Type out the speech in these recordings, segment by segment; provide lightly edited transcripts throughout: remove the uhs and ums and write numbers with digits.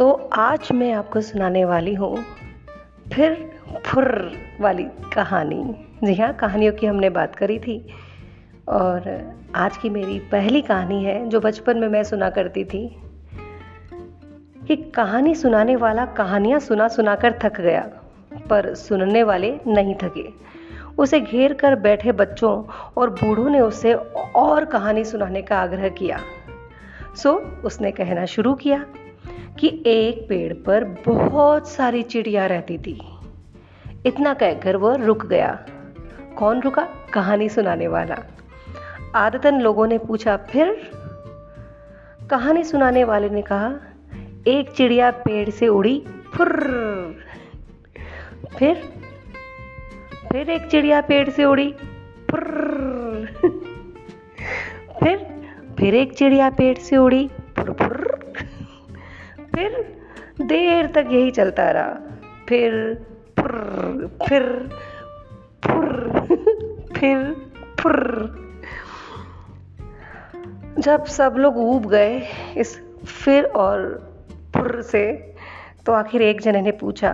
तो आज मैं आपको सुनाने वाली हूँ फिर फुर वाली कहानी। जी हाँ, कहानियों की हमने बात करी थी और आज की मेरी पहली कहानी है जो बचपन में मैं सुना करती थी कि कहानी सुनाने वाला कहानियाँ सुना सुना कर थक गया, पर सुनने वाले नहीं थके। उसे घेर कर बैठे बच्चों और बूढ़ों ने उसे और कहानी सुनाने का आग्रह किया। सो उसने कहना शुरू किया कि एक पेड़ पर बहुत सारी चिड़िया रहती थी। इतना कहकर वह रुक गया। कौन रुका? कहानी सुनाने वाला। आदतन लोगों ने पूछा, फिर? कहानी सुनाने वाले ने कहा, एक चिड़िया पेड़ से उड़ी फुर। फिर एक चिड़िया पेड़ से उड़ी फुर। फिर एक चिड़िया पेड़ से उड़ी फुर फुर। फिर देर तक यही चलता रहा। फिर फुर फिर फुर। जब सब लोग ऊब गए इस फिर और फुर से, तो आखिर एक जने ने पूछा,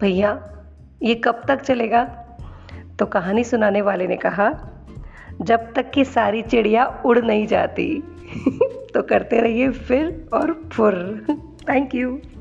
भैया ये कब तक चलेगा? तो कहानी सुनाने वाले ने कहा, जब तक कि सारी चिड़िया उड़ नहीं जाती। तो करते रहिए फिर और फुर। Thank you.